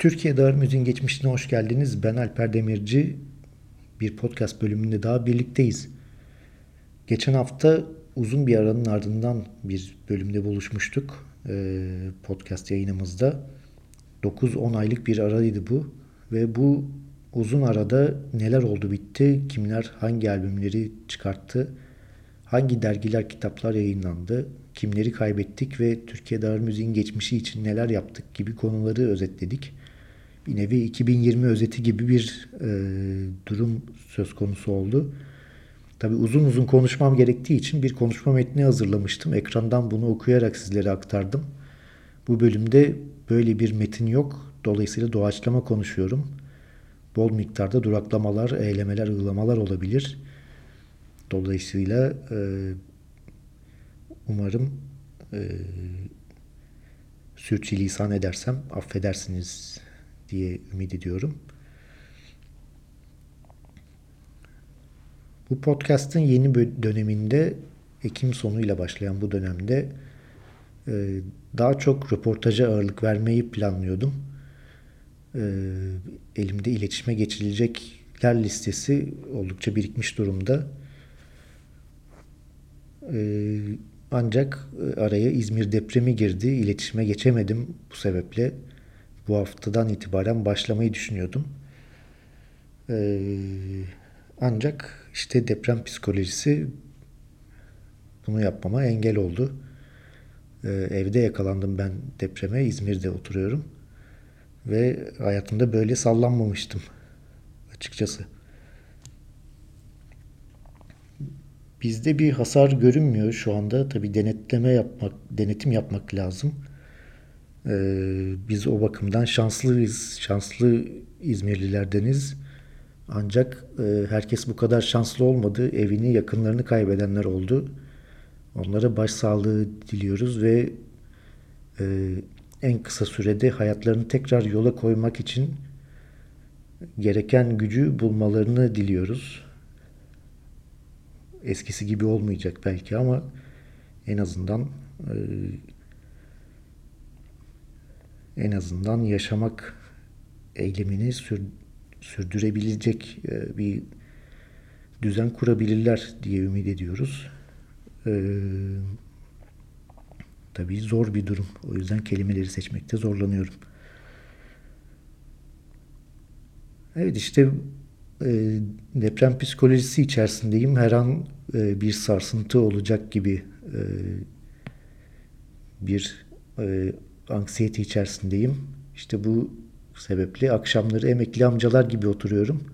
Türkiye Dağar Müziği'nin geçmişine hoş geldiniz. Ben Alper Demirci. Bir podcast bölümünde daha birlikteyiz. Geçen hafta uzun bir aranın ardından bir bölümde buluşmuştuk podcast yayınımızda. 9-10 aylık bir araydı bu. Ve bu uzun arada neler oldu bitti, kimler hangi albümleri çıkarttı, hangi dergiler, kitaplar yayınlandı, kimleri kaybettik ve Türkiye Dağar Müziği'nin geçmişi için neler yaptık gibi konuları özetledik. Bir nevi 2020 özeti gibi bir durum söz konusu oldu. Tabii uzun uzun konuşmam gerektiği için bir konuşma metni hazırlamıştım. Ekrandan bunu okuyarak sizlere aktardım. Bu bölümde böyle bir metin yok. Dolayısıyla doğaçlama konuşuyorum. Bol miktarda duraklamalar, eylemeler, uygulamalar olabilir. Dolayısıyla umarım sürçülisan edersem affedersiniz diye ümit ediyorum. Bu podcast'ın yeni döneminde, Ekim sonuyla başlayan bu dönemde daha çok röportaja ağırlık vermeyi planlıyordum. Elimde iletişime geçilecekler listesi oldukça birikmiş durumda. Ancak araya İzmir depremi girdi. İletişime geçemedim bu sebeple. Bu haftadan itibaren başlamayı düşünüyordum. Ancak işte deprem psikolojisi bunu yapmama engel oldu. Evde yakalandım ben depreme. İzmir'de oturuyorum. Ve hayatımda böyle sallanmamıştım açıkçası. Bizde bir hasar görünmüyor şu anda. Tabii denetim yapmak lazım. Biz o bakımdan şanslıyız. Şanslı İzmirlilerdeniz. Ancak herkes bu kadar şanslı olmadı. Evini, yakınlarını kaybedenler oldu. Onlara başsağlığı diliyoruz ve en kısa sürede hayatlarını tekrar yola koymak için gereken gücü bulmalarını diliyoruz. Eskisi gibi olmayacak belki ama en azından yaşamak eylemini sürdürebilecek bir düzen kurabilirler diye ümit ediyoruz. Tabii zor bir durum. O yüzden kelimeleri seçmekte zorlanıyorum. Evet işte deprem psikolojisi içerisindeyim. Her an bir sarsıntı olacak gibi bir anksiyete içerisindeyim. İşte bu sebeple akşamları emekli amcalar gibi oturuyorum.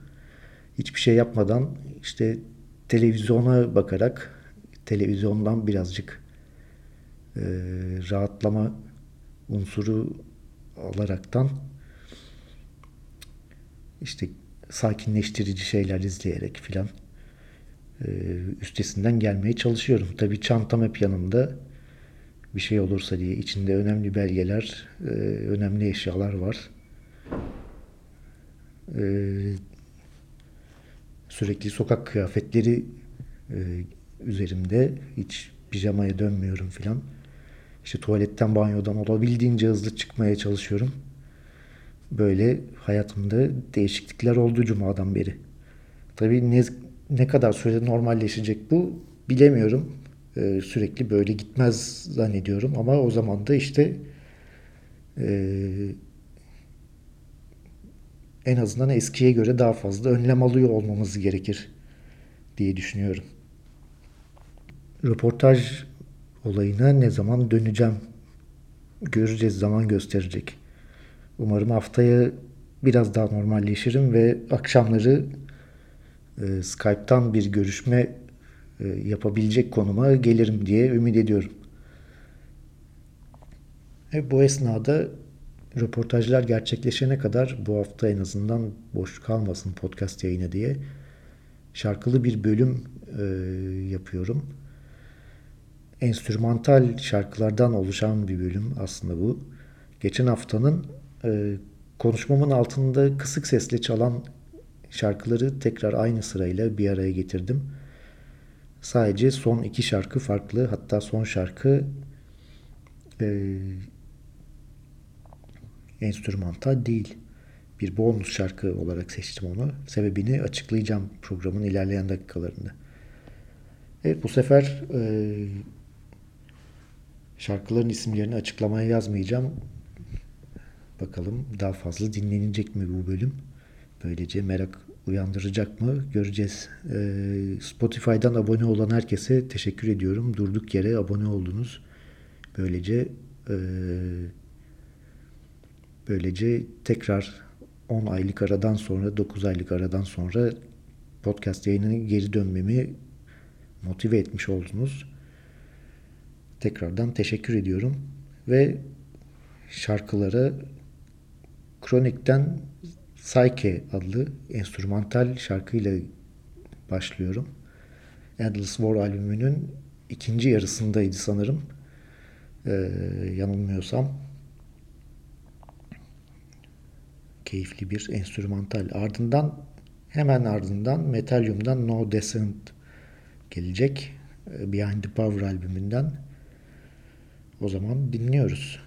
Hiçbir şey yapmadan işte televizyona bakarak televizyondan birazcık rahatlama unsuru alaraktan işte sakinleştirici şeyler izleyerek filan üstesinden gelmeye çalışıyorum. Tabii çantam hep yanımda, bir şey olursa diye. İçinde önemli belgeler, önemli eşyalar var. Sürekli sokak kıyafetleri üzerimde, hiç pijamaya dönmüyorum filan. İşte tuvaletten, banyodan olabildiğince hızlı çıkmaya çalışıyorum. Böyle hayatımda değişiklikler oldu cumadan beri. Tabii ne kadar sürede normalleşecek bu bilemiyorum. Sürekli böyle gitmez zannediyorum ama o zaman da işte en azından eskiye göre daha fazla önlem alıyor olmamız gerekir diye düşünüyorum. Röportaj olayına ne zaman döneceğim? Göreceğiz, zaman gösterecek. Umarım haftaya biraz daha normalleşirim ve akşamları Skype'tan bir görüşme yapabilecek konuma gelirim diye ümit ediyorum. Bu esnada röportajlar gerçekleşene kadar bu hafta en azından boş kalmasın podcast yayını diye şarkılı bir bölüm yapıyorum. Enstrümantal şarkılardan oluşan bir bölüm aslında bu. Geçen haftanın konuşmamın altında kısık sesle çalan şarkıları tekrar aynı sırayla bir araya getirdim. Sadece son iki şarkı farklı. Hatta son şarkı enstrümanta değil. Bir bonus şarkı olarak seçtim onu. Sebebini açıklayacağım programın ilerleyen dakikalarında. Evet, bu sefer şarkıların isimlerini açıklamaya yazmayacağım. Bakalım daha fazla dinlenecek mi bu bölüm? Böylece merak uyandıracak mı? Göreceğiz. Spotify'dan abone olan herkese teşekkür ediyorum. Durduk yere abone oldunuz. Böylece tekrar 10 aylık aradan sonra, 9 aylık aradan sonra podcast yayınına geri dönmemi motive etmiş oldunuz. Tekrardan teşekkür ediyorum. Ve şarkılara Kronik'ten Psyche adlı enstrümantal şarkıyla başlıyorum. Endless War albümünün ikinci yarısındaydı sanırım. Yanılmıyorsam. Keyifli bir enstrümantal. Hemen ardından Metalium'dan No Descent gelecek. Behind the Power albümünden. O zaman dinliyoruz.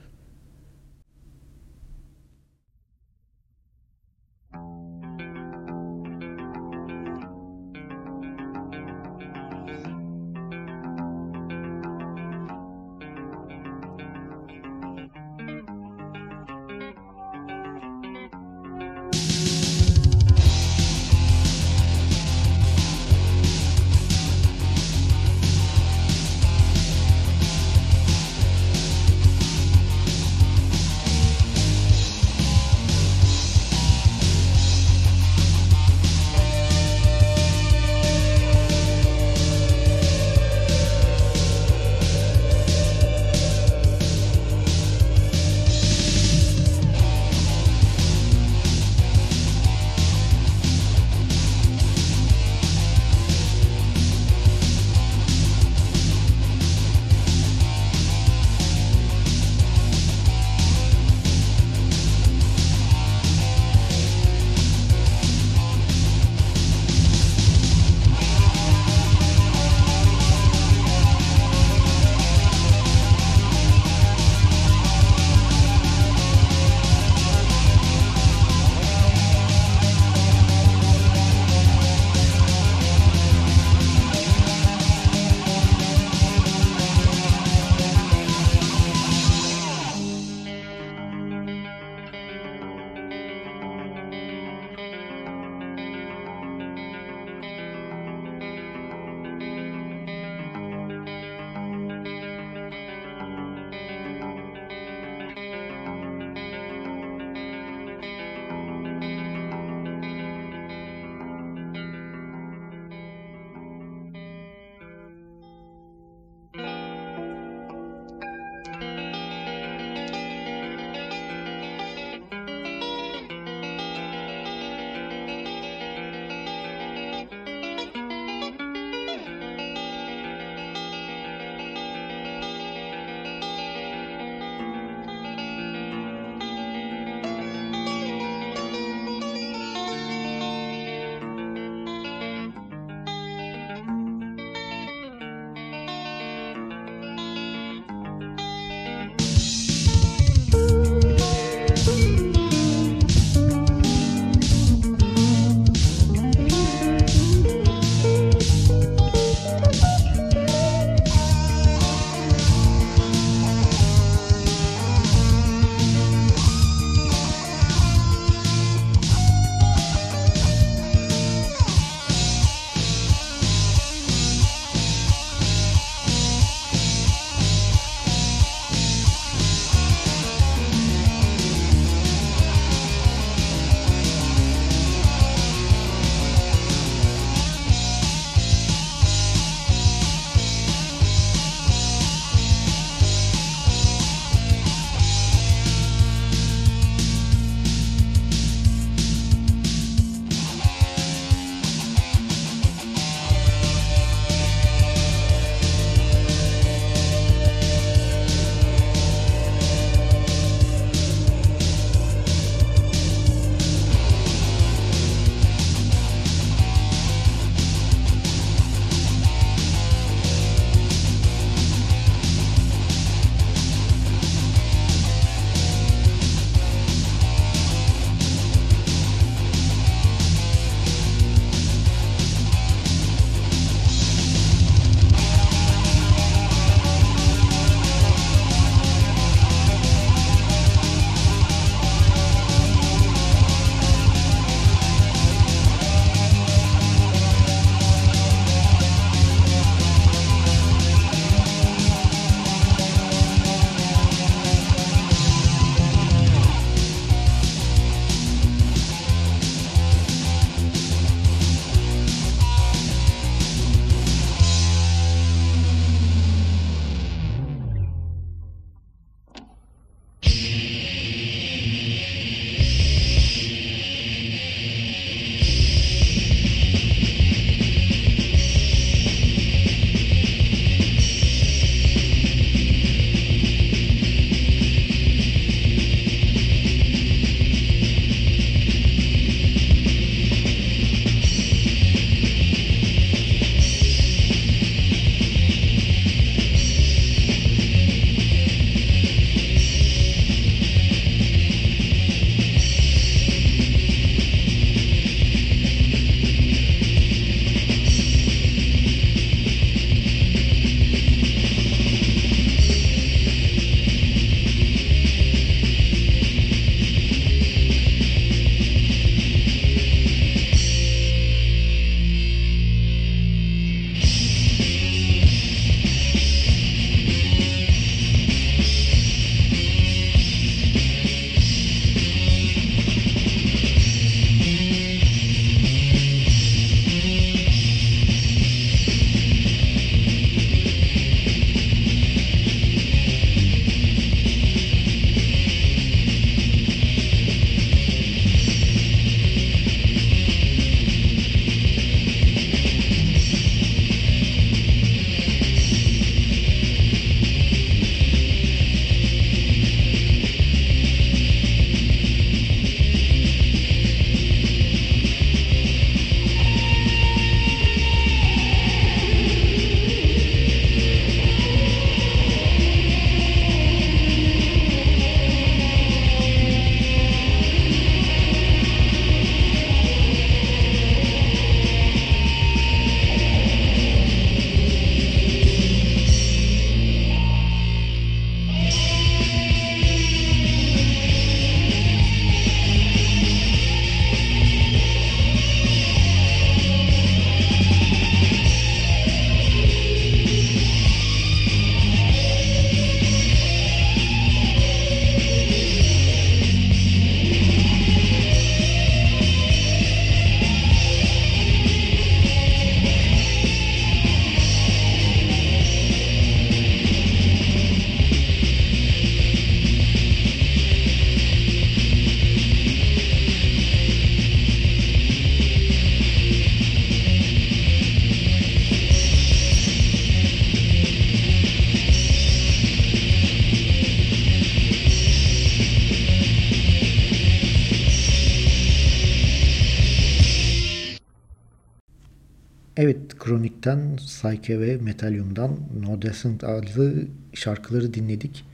Evet, Kronik'ten, Psyche ve Metalium'dan No Descent adlı şarkıları dinledik.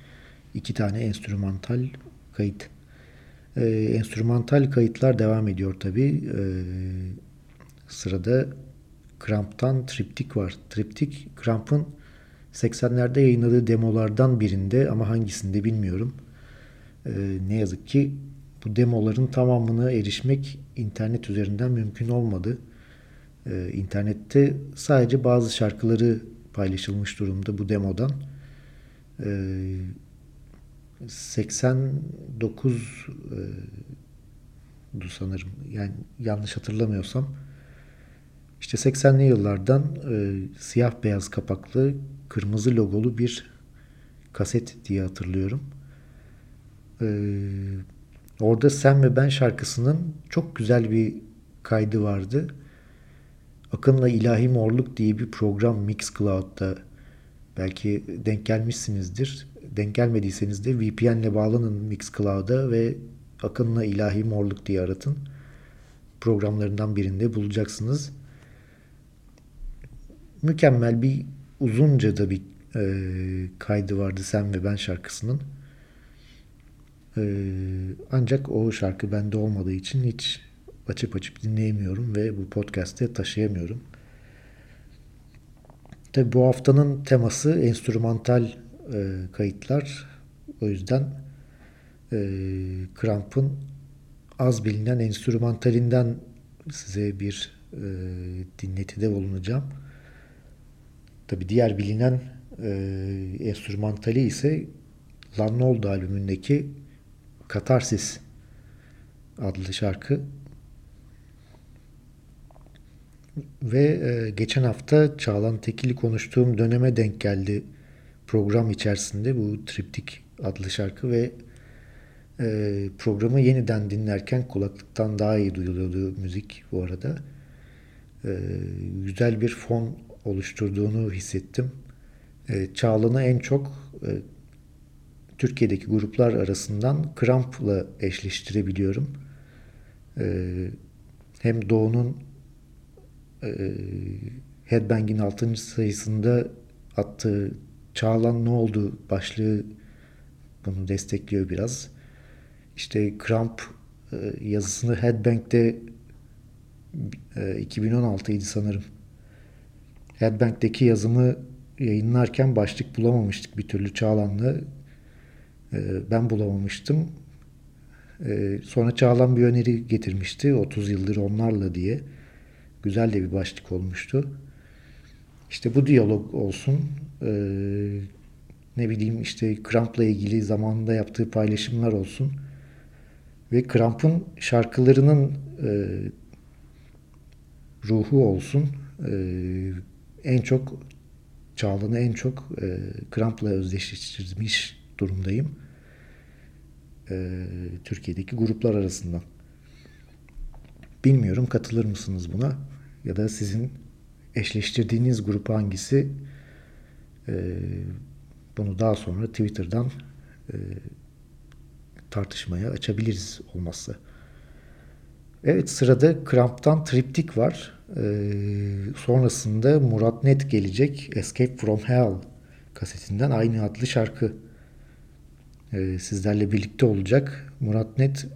2 tane enstrümantal kayıt. Enstrümantal kayıtlar devam ediyor tabii. Sırada Cramp'tan Triptik var. Triptik, Cramp'ın 80'lerde yayınladığı demolardan birinde, ama hangisinde bilmiyorum. Ne yazık ki bu demoların tamamına erişmek internet üzerinden mümkün olmadı. İnternette sadece bazı şarkıları paylaşılmış durumda bu demodan. 89'du sanırım. Yani yanlış hatırlamıyorsam. İşte 80'li yıllardan siyah beyaz kapaklı, kırmızı logolu bir kaset diye hatırlıyorum. Orada Sen ve Ben şarkısının çok güzel bir kaydı vardı. Akınla İlahi Morluk diye bir program Mixcloud'da, belki denk gelmişsinizdir. Denk gelmediyseniz de VPN'le bağlanın Mixcloud'a ve Akınla İlahi Morluk diye aratın. Programlarından birinde bulacaksınız. Mükemmel bir, uzunca da bir kaydı vardı Sen ve Ben şarkısının. Ancak o şarkı bende olmadığı için hiç açıp açıp dinleyemiyorum ve bu podcast'te taşıyamıyorum. Tabii bu haftanın teması enstrümantal kayıtlar. O yüzden Cramp'ın az bilinen enstrümantalinden size bir dinletide bulunacağım. Tabii diğer bilinen enstrümantali ise Lan Noldu albümündeki Katarsis adlı şarkı. Ve geçen hafta Çağlan Tekili konuştuğum döneme denk geldi program içerisinde bu Triptik adlı şarkı ve programı yeniden dinlerken kulaklıktan daha iyi duyuluyordu müzik bu arada. Güzel bir fon oluşturduğunu hissettim. Çağlan'ı en çok Türkiye'deki gruplar arasından Kramp'la eşleştirebiliyorum. Hem Doğu'nun Headbang'in 6. sayısında attığı Çağlan Ne Oldu başlığı bunu destekliyor biraz. İşte Cramp yazısını Headbang'de 2016'ydı sanırım. Headbang'deki yazımı yayınlarken başlık bulamamıştık bir türlü Çağlan'la. Ben bulamamıştım. Sonra Çağlan bir öneri getirmişti. 30 yıldır onlarla diye. Güzel de bir başlık olmuştu. İşte bu diyalog olsun. Ne bileyim işte Kramp'la ilgili zamanında yaptığı paylaşımlar olsun. Ve Kramp'ın şarkılarının ruhu olsun. En çok Çağlan'ı Kramp'la özdeşleştirmiş durumdayım. Türkiye'deki gruplar arasından. Bilmiyorum katılır mısınız buna? Ya da sizin eşleştirdiğiniz grup hangisi? Bunu daha sonra Twitter'dan tartışmaya açabiliriz olmazsa. Evet, sırada Cramp'tan Triptik var. Sonrasında Murat Net gelecek. Escape from Hell kasetinden aynı adlı şarkı sizlerle birlikte olacak. Murat Net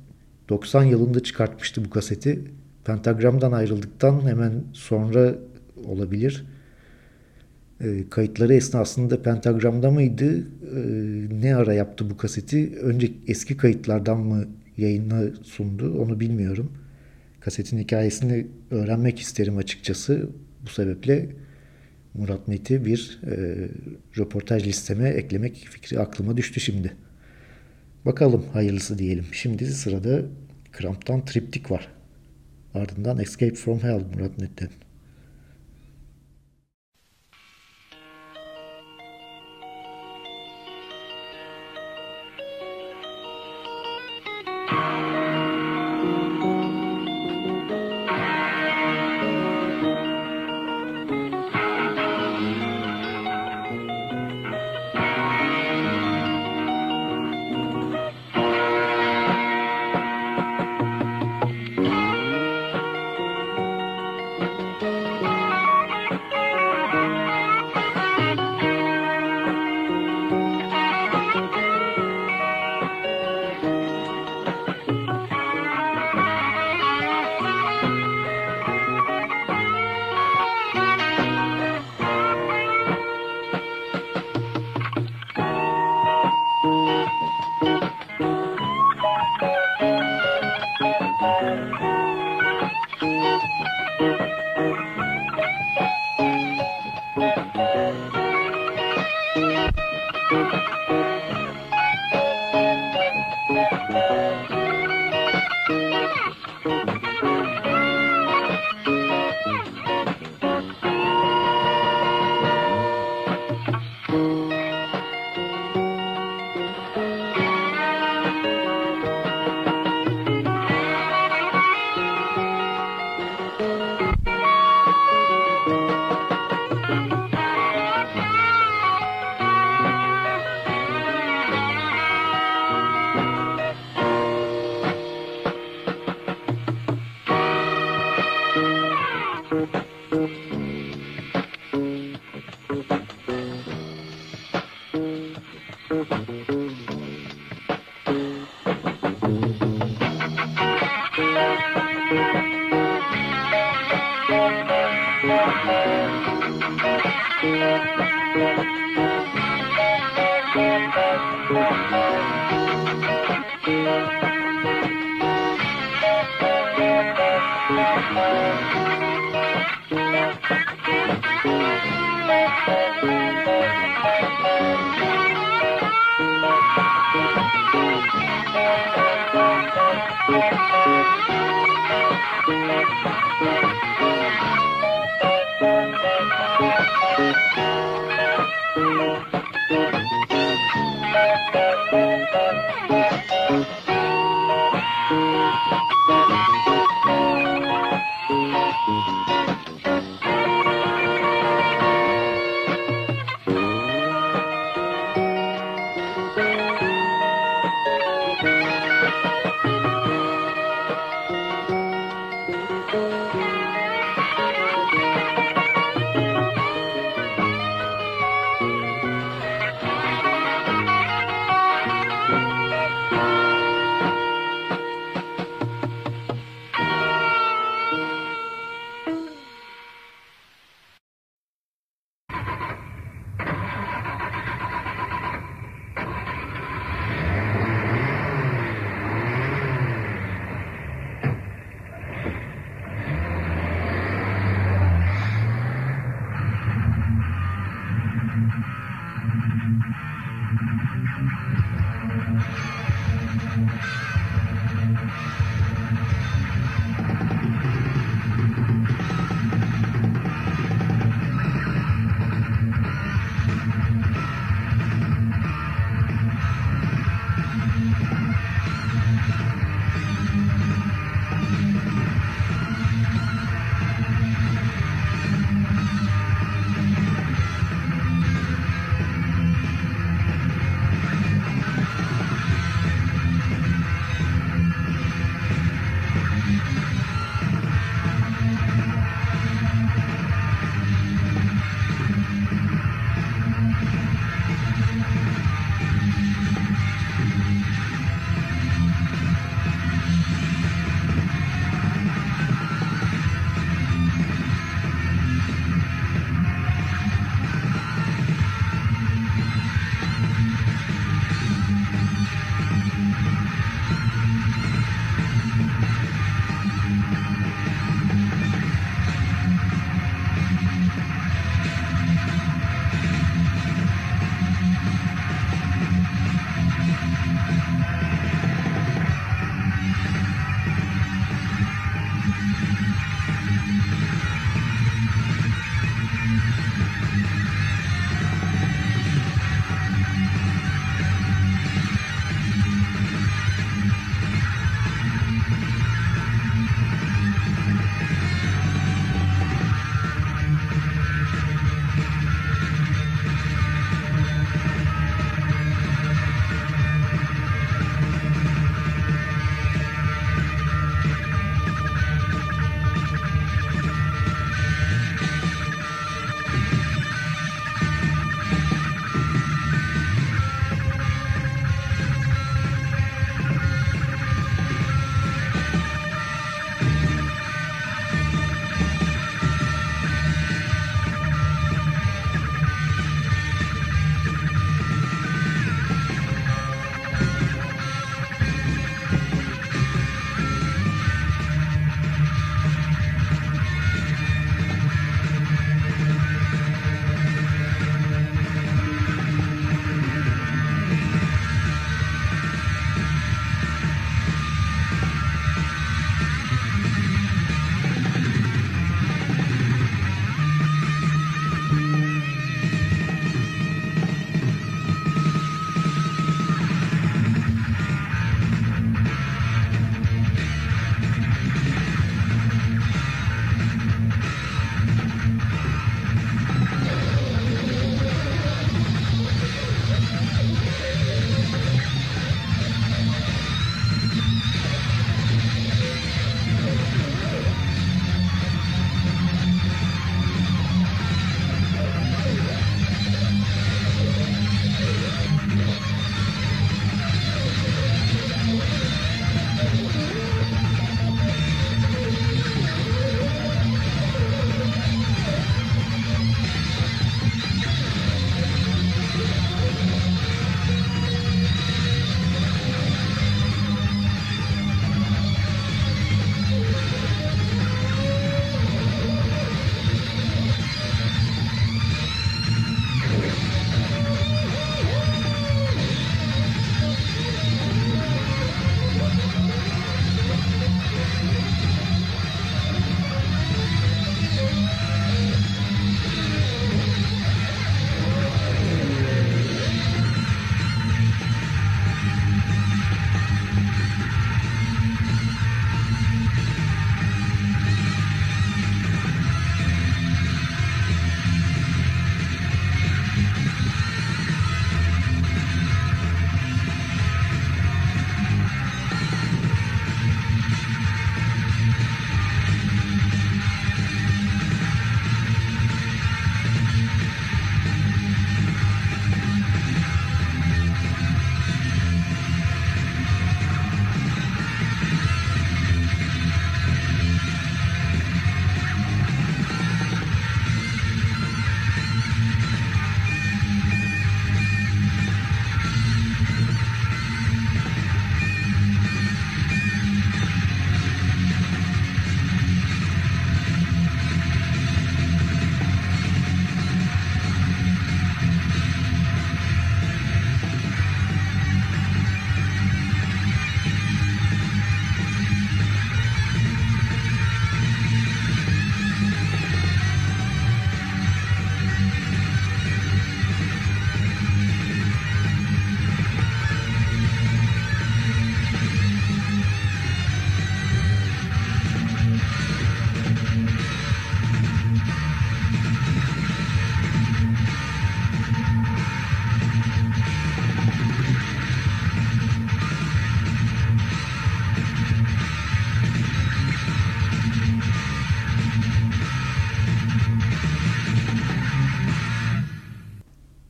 90 yılında çıkartmıştı bu kaseti. Pentagram'dan ayrıldıktan hemen sonra olabilir. Kayıtları esnasında Pentagram'da mıydı? Ne ara yaptı bu kaseti? Önce eski kayıtlardan mı yayına sundu? Onu bilmiyorum. Kasetin hikayesini öğrenmek isterim açıkçası. Bu sebeple Murat Net'i bir röportaj listeme eklemek fikri aklıma düştü şimdi. Bakalım, hayırlısı diyelim. Şimdi sırada Cramp'tan Triptik var. Ardından Escape from Hell Murat Net'ten.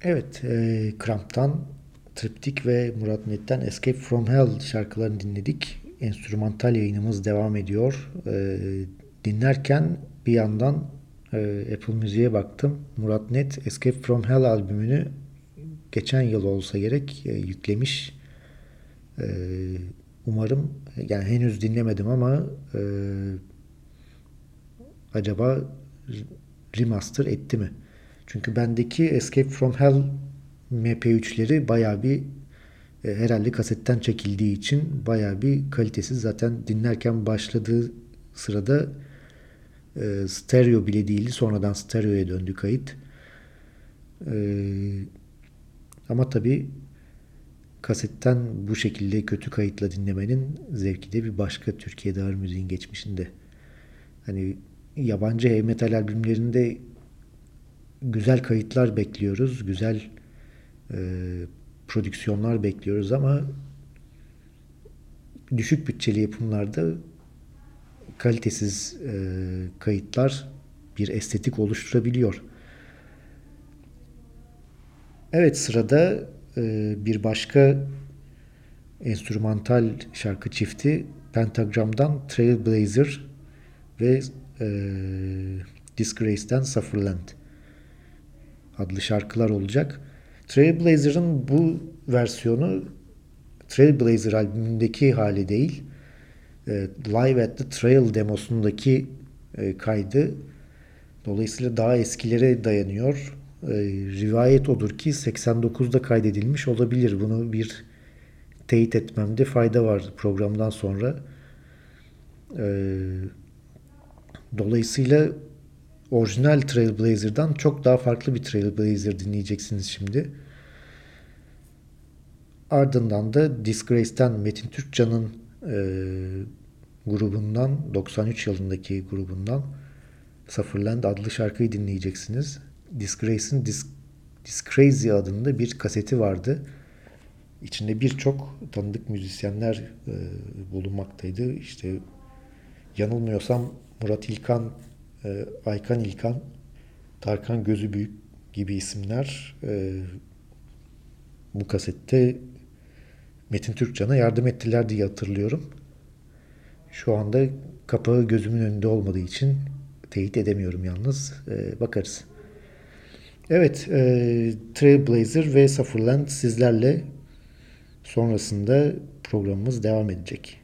Evet, Cramp'tan Triptik ve Murat Net'ten Escape from Hell şarkılarını dinledik. Enstrümantal yayınımız devam ediyor. Dinlerken bir yandan Apple Müziğe baktım. Murat Net Escape from Hell albümünü geçen yıl olsa gerek yüklemiş. Umarım, yani henüz dinlemedim ama acaba remaster etti mi? Çünkü bendeki Escape from Hell MP3'leri bayağı bir herhalde kasetten çekildiği için bayağı bir kalitesiz. Zaten dinlerken başladığı sırada stereo bile değildi. Sonradan stereoya döndü kayıt. Ama tabii kasetten bu şekilde kötü kayıtla dinlemenin zevki de bir başka Türkiye Dağar Müziği'nin geçmişinde. Hani yabancı heavy metal albümlerinde güzel kayıtlar bekliyoruz, güzel prodüksiyonlar bekliyoruz ama düşük bütçeli yapımlarda kalitesiz kayıtlar bir estetik oluşturabiliyor. Evet, sırada bir başka enstrümantal şarkı çifti Pentagram'dan Trailblazer ve Disgrace'den Sufferland adlı şarkılar olacak. Trailblazer'ın bu versiyonu Trailblazer albümündeki hali değil, Live at the Trail demosundaki kaydı. Dolayısıyla daha eskilere dayanıyor. Rivayet odur ki 89'da kaydedilmiş olabilir. Bunu bir teyit etmemde fayda var programdan sonra. Dolayısıyla orijinal Trailblazer'dan çok daha farklı bir Trailblazer dinleyeceksiniz şimdi. Ardından da Disgrace'ten Metin Türkcan'ın grubundan, 93 yılındaki grubundan Sufferland adlı şarkıyı dinleyeceksiniz. Disgrace'in Dis- Crazy adında bir kaseti vardı. İçinde birçok tanıdık müzisyenler bulunmaktaydı. İşte yanılmıyorsam Murat İlkan, Aykan İlkan, Tarkan Gözü Büyük gibi isimler bu kasette Metin Türkcan'a yardım ettiler diye hatırlıyorum. Şu anda kapağı gözümün önünde olmadığı için teyit edemiyorum yalnız. Bakarız. Evet, Trailblazer ve Sufferland sizlerle, sonrasında programımız devam edecek.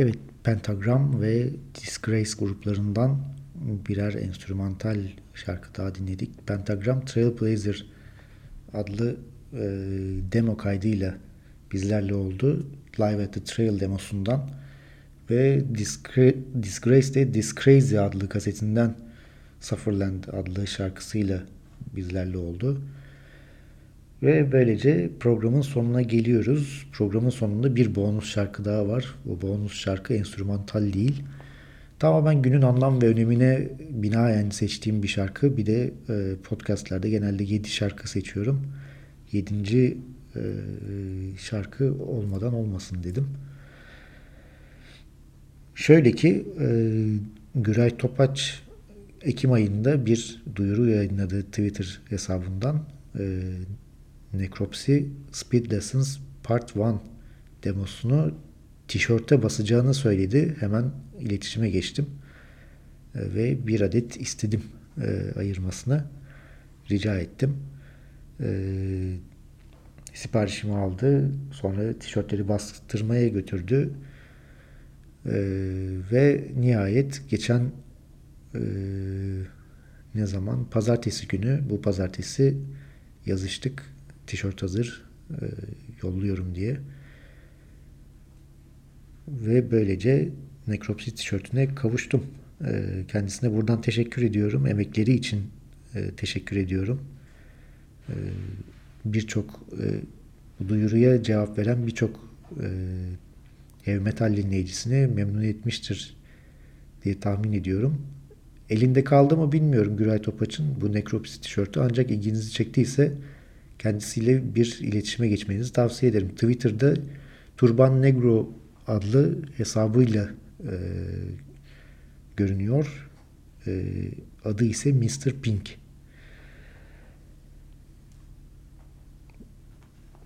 Evet, Pentagram ve Disgrace gruplarından birer enstrümantal şarkı daha dinledik. Pentagram Trailblazer adlı demo kaydıyla bizlerle oldu. Live at the Trail demosundan ve Disgrace'de Dis- Crazy adlı kasetinden Sufferland adlı şarkısıyla bizlerle oldu. Ve böylece programın sonuna geliyoruz. Programın sonunda bir bonus şarkı daha var. O bonus şarkı enstrümantal değil. Tamamen günün anlam ve önemine binaen seçtiğim bir şarkı. Bir de podcastlerde genelde 7 şarkı seçiyorum. 7. şarkı olmadan olmasın dedim. Şöyle ki Güray Topaç Ekim ayında bir duyuru yayınladı Twitter hesabından. Necropsy Speed Lessons Part 1 demosunu tişörte basacağını söyledi. Hemen iletişime geçtim ve bir adet istedim ayırmasını rica ettim. Siparişimi aldı, sonra tişörtleri bastırmaya götürdü ve nihayet geçen ne zaman? Pazartesi günü, bu pazartesi yazıştık. Tişört hazır, yolluyorum diye. Ve böylece Necropsy tişörtüne kavuştum. Kendisine buradan teşekkür ediyorum. Emekleri için teşekkür ediyorum. Birçok duyuruya cevap veren birçok heavy metal dinleyicisini memnun etmiştir diye tahmin ediyorum. Elinde kaldı mı bilmiyorum Güray Topaç'ın bu Necropsy tişörtü, ancak ilginizi çektiyse kendisiyle bir iletişime geçmenizi tavsiye ederim. Twitter'da Turban Negro adlı hesabıyla görünüyor. Adı ise Mr. Pink.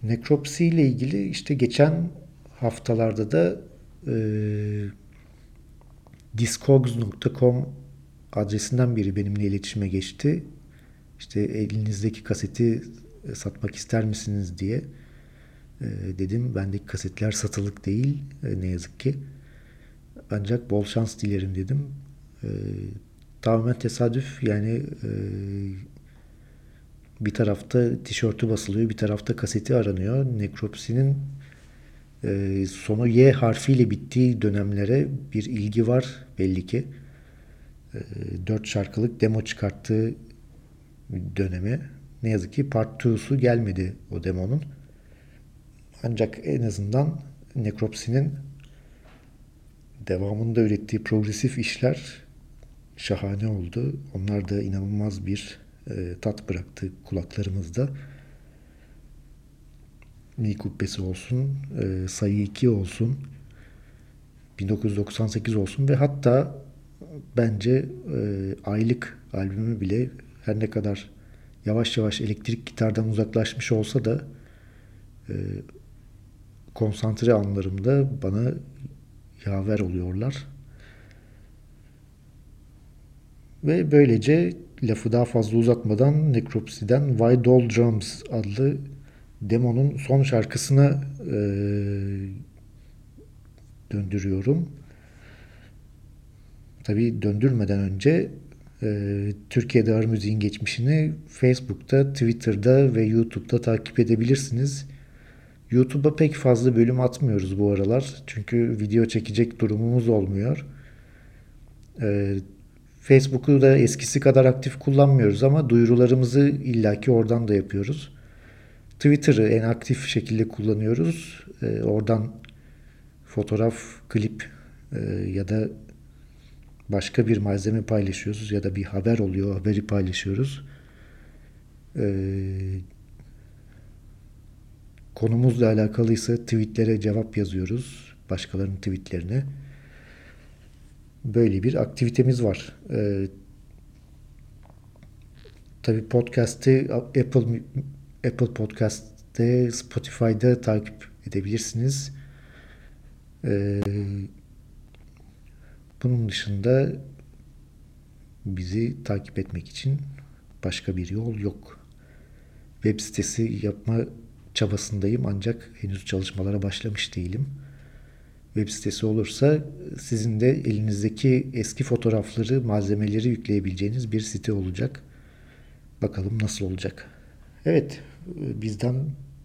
Necropsy ile ilgili işte geçen haftalarda da discogs.com adresinden biri benimle iletişime geçti. İşte elinizdeki kaseti satmak ister misiniz diye dedim. Bendeki kasetler satılık değil ne yazık ki. Ancak bol şans dilerim dedim. Tamamen tesadüf yani bir tarafta tişörtü basılıyor, bir tarafta kaseti aranıyor. Necropsy'nin sonu Y harfiyle bittiği dönemlere bir ilgi var belli ki. 4 şarkılık demo çıkarttığı dönemi. Ne yazık ki Part 2'su gelmedi o demonun. Ancak en azından Necropsy'nin devamında ürettiği progresif işler şahane oldu. Onlar da inanılmaz bir tat bıraktı kulaklarımızda. Mi kubbesi olsun, sayı 2 olsun, 1998 olsun ve hatta bence aylık albümü bile, her ne kadar yavaş yavaş elektrik gitardan uzaklaşmış olsa da konsantre anlarımda bana yaver oluyorlar. Ve böylece lafı daha fazla uzatmadan Necropsy'den Why Doldrums adlı demonun son şarkısına döndürüyorum. Tabii döndürmeden önce Türkiye Dağar Müziği'nin geçmişini Facebook'ta, Twitter'da ve YouTube'da takip edebilirsiniz. YouTube'a pek fazla bölüm atmıyoruz bu aralar. Çünkü video çekecek durumumuz olmuyor. Facebook'u da eskisi kadar aktif kullanmıyoruz ama duyurularımızı illaki oradan da yapıyoruz. Twitter'ı en aktif şekilde kullanıyoruz. Oradan fotoğraf, klip ya da başka bir malzeme paylaşıyoruz ya da bir haber oluyor, haberi paylaşıyoruz. Konumuzla alakalıysa tweetlere cevap yazıyoruz, başkalarının tweetlerine. Böyle bir aktivitemiz var. Tabii podcast'ı Apple Podcast'te, Spotify'da takip edebilirsiniz. Bunun dışında bizi takip etmek için başka bir yol yok. Web sitesi yapma çabasındayım ancak henüz çalışmalara başlamış değilim. web sitesi olursa sizin de elinizdeki eski fotoğrafları, malzemeleri yükleyebileceğiniz bir site olacak. Bakalım nasıl olacak. Evet,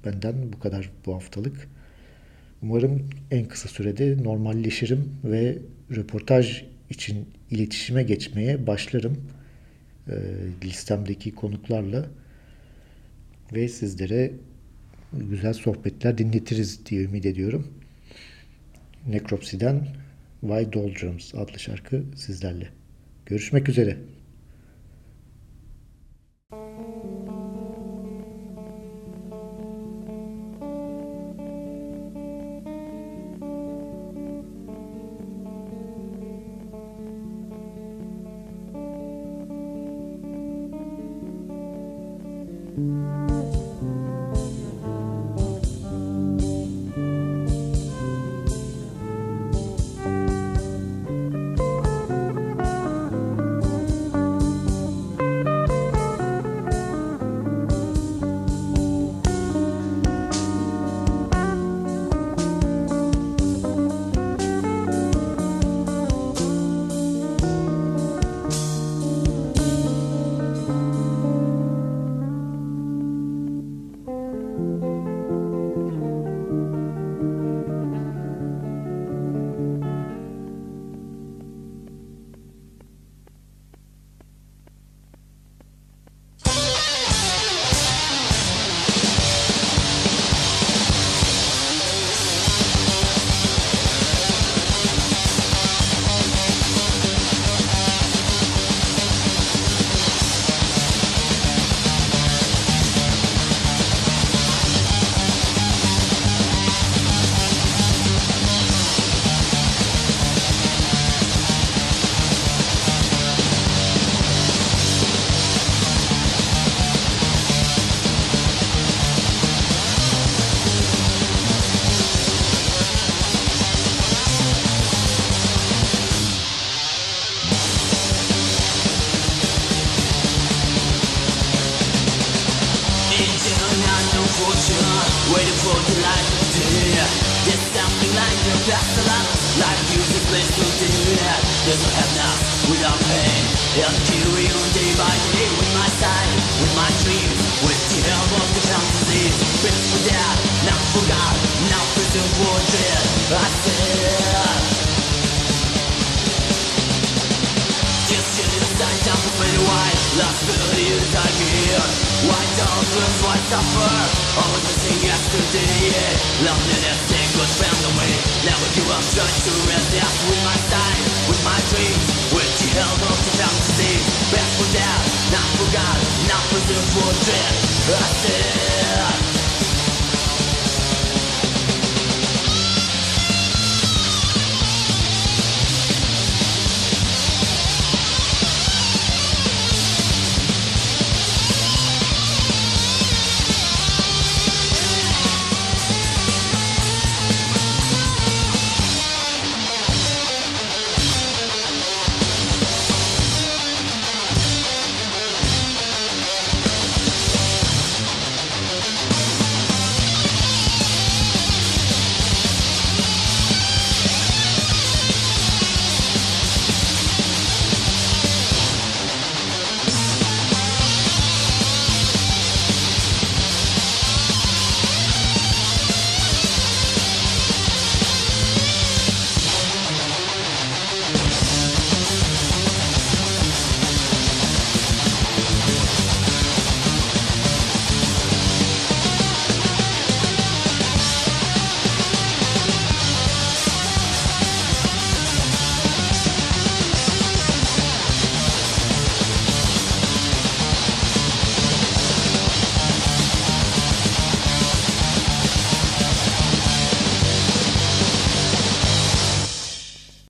benden bu kadar bu haftalık. Umarım en kısa sürede normalleşirim ve röportaj için iletişime geçmeye başlarım listemdeki konuklarla ve sizlere güzel sohbetler dinletiriz diye ümit ediyorum. Necropsy'den Why Doldrums adlı şarkı sizlerle. Görüşmek üzere. Not forgot, not presumed for dread. I said